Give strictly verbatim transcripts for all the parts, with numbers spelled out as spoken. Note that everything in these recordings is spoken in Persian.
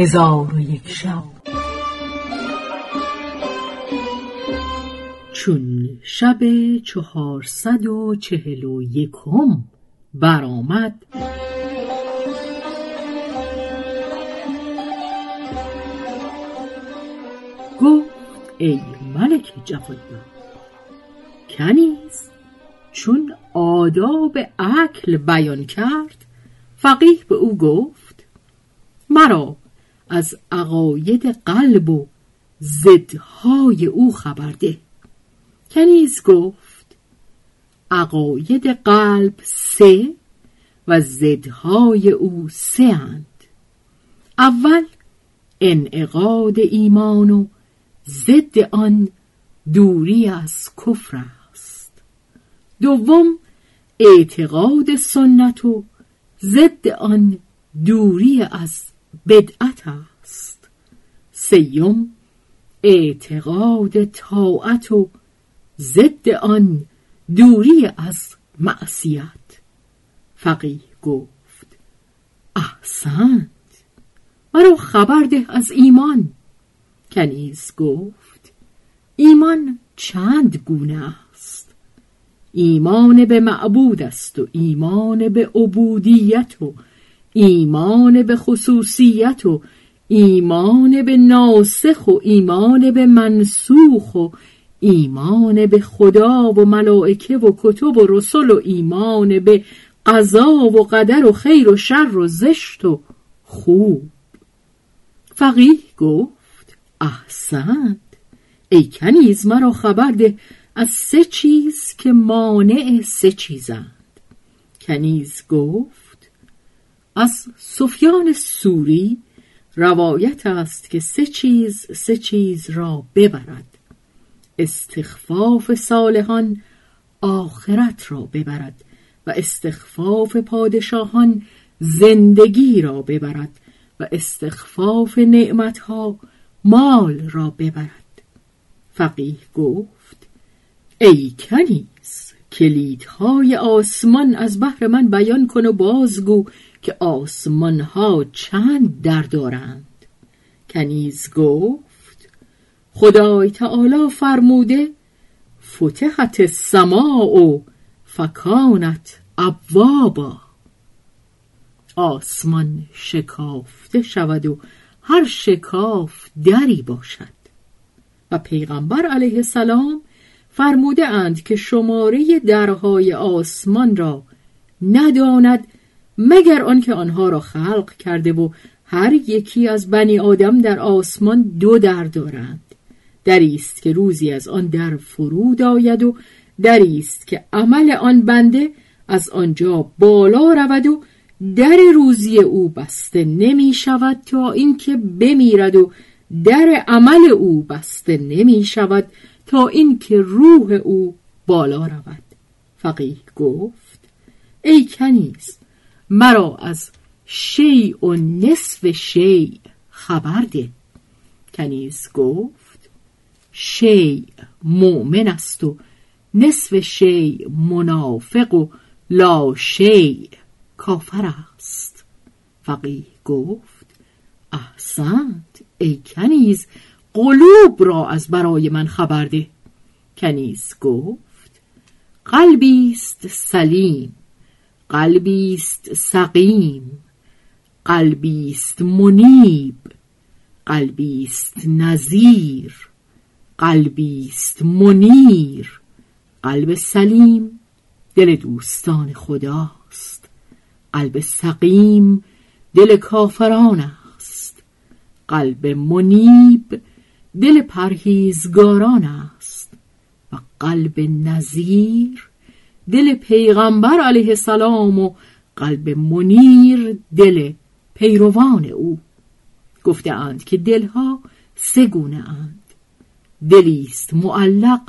هزار و یک شب. چون شب چهارصد و چهل و یکم برآمد، گفت ای ملک جوادیان، کنیز چون آداب اکل بیان کرد، فقیه به او گفت مرا از عقاید قلب و ضدهای او خبر ده. کنیز گفت عقاید قلب سه و ضدهای او سه اند. اول انعقاد ایمان و ضد آن دوری از کفر است. دوم اعتقاد سنت و ضد آن دوری از بدعت است. سیوم اعتقاد طاعت و ضد آن دوری از معصیت. فقیه گفت احسنت، مرا خبر ده از ایمان. کنیز گفت ایمان چند گونه است؟ ایمان به معبود است و ایمان به عبودیت و ایمان به خصوصیت و ایمان به ناسخ و ایمان به منسوخ و ایمان به خدا و ملائکه و کتب و رسل و ایمان به قضا و قدر و خیر و شر و زشت و خوب. فقیه گفت احسنت، ای کنیز مرا خبر ده از سه چیز که مانع سه چیزند. کنیز گفت از سفیان سوری روایت است که سه چیز سه چیز را ببرد: استخفاف صالحان آخرت را ببرد و استخفاف پادشاهان زندگی را ببرد و استخفاف نعمتها مال را ببرد. فقیه گفت ای کنیز، کلیدهای آسمان از بحر من بیان کن و بازگو که آسمانها چند در دارند. کنیز گفت خدای تعالی فرموده فتحت السماء و فکانت ابوابا، آسمان شکافته شود و هر شکاف دری باشد. و پیغمبر علیه السلام فرموده اند که شماره درهای آسمان را نداند مگر آنکه آنها را خلق کرده و هر یکی از بنی آدم در آسمان دو در دارند. دری است که روزی از آن در فرود آید و دری است که عمل آن بنده از آنجا بالا رود و در روزی او بسته نمی شود تا اینکه بمیرد و در عمل او بسته نمی شود تا اینکه روح او بالا رود. فقیه گفت ای کنیز، مرا از شیء و نصف شیء خبر ده. کنیز گفت شیء مؤمن است و نصف شیء منافق و لا شیء کافر است. فقیه گفت احسنت، ای کنیز قلوب را از برای من خبر ده. کنیز گفت قلبی است سلیم، قلبی است سقیم، قلبی است منیب، قلبی است نذیر، قلبی است منیر. قلب سلیم دل دوستان خداست، قلب سقیم دل کافران است، قلب منیب دل پرهیزگاران است و قلب نذیر دل پیغمبر علیه السلام و قلب منیر دل پیروان او. گفته اند که دلها سه گونه اند: دلی است معلق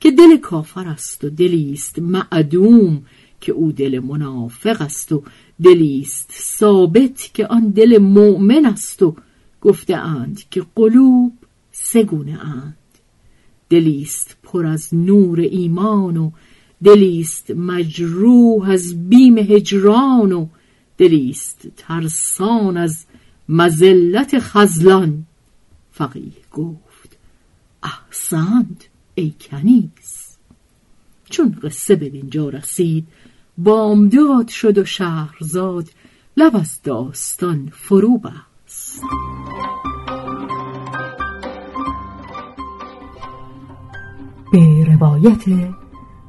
که دل کافر است و دلی است معدوم که او دل منافق است و دلی است ثابت که آن دل مؤمن است. و گفته اند که قلوب سه گونه اند: دلی است پر از نور ایمان و دلی است مجروح از بیم هجران و دلی است ترسان از مذلت خزلان. فقیه گفت احسنت ای کنیز. چون قصه به اینجا رسید بامداد شد و شهرزاد لب از داستان فرو بست. به روایت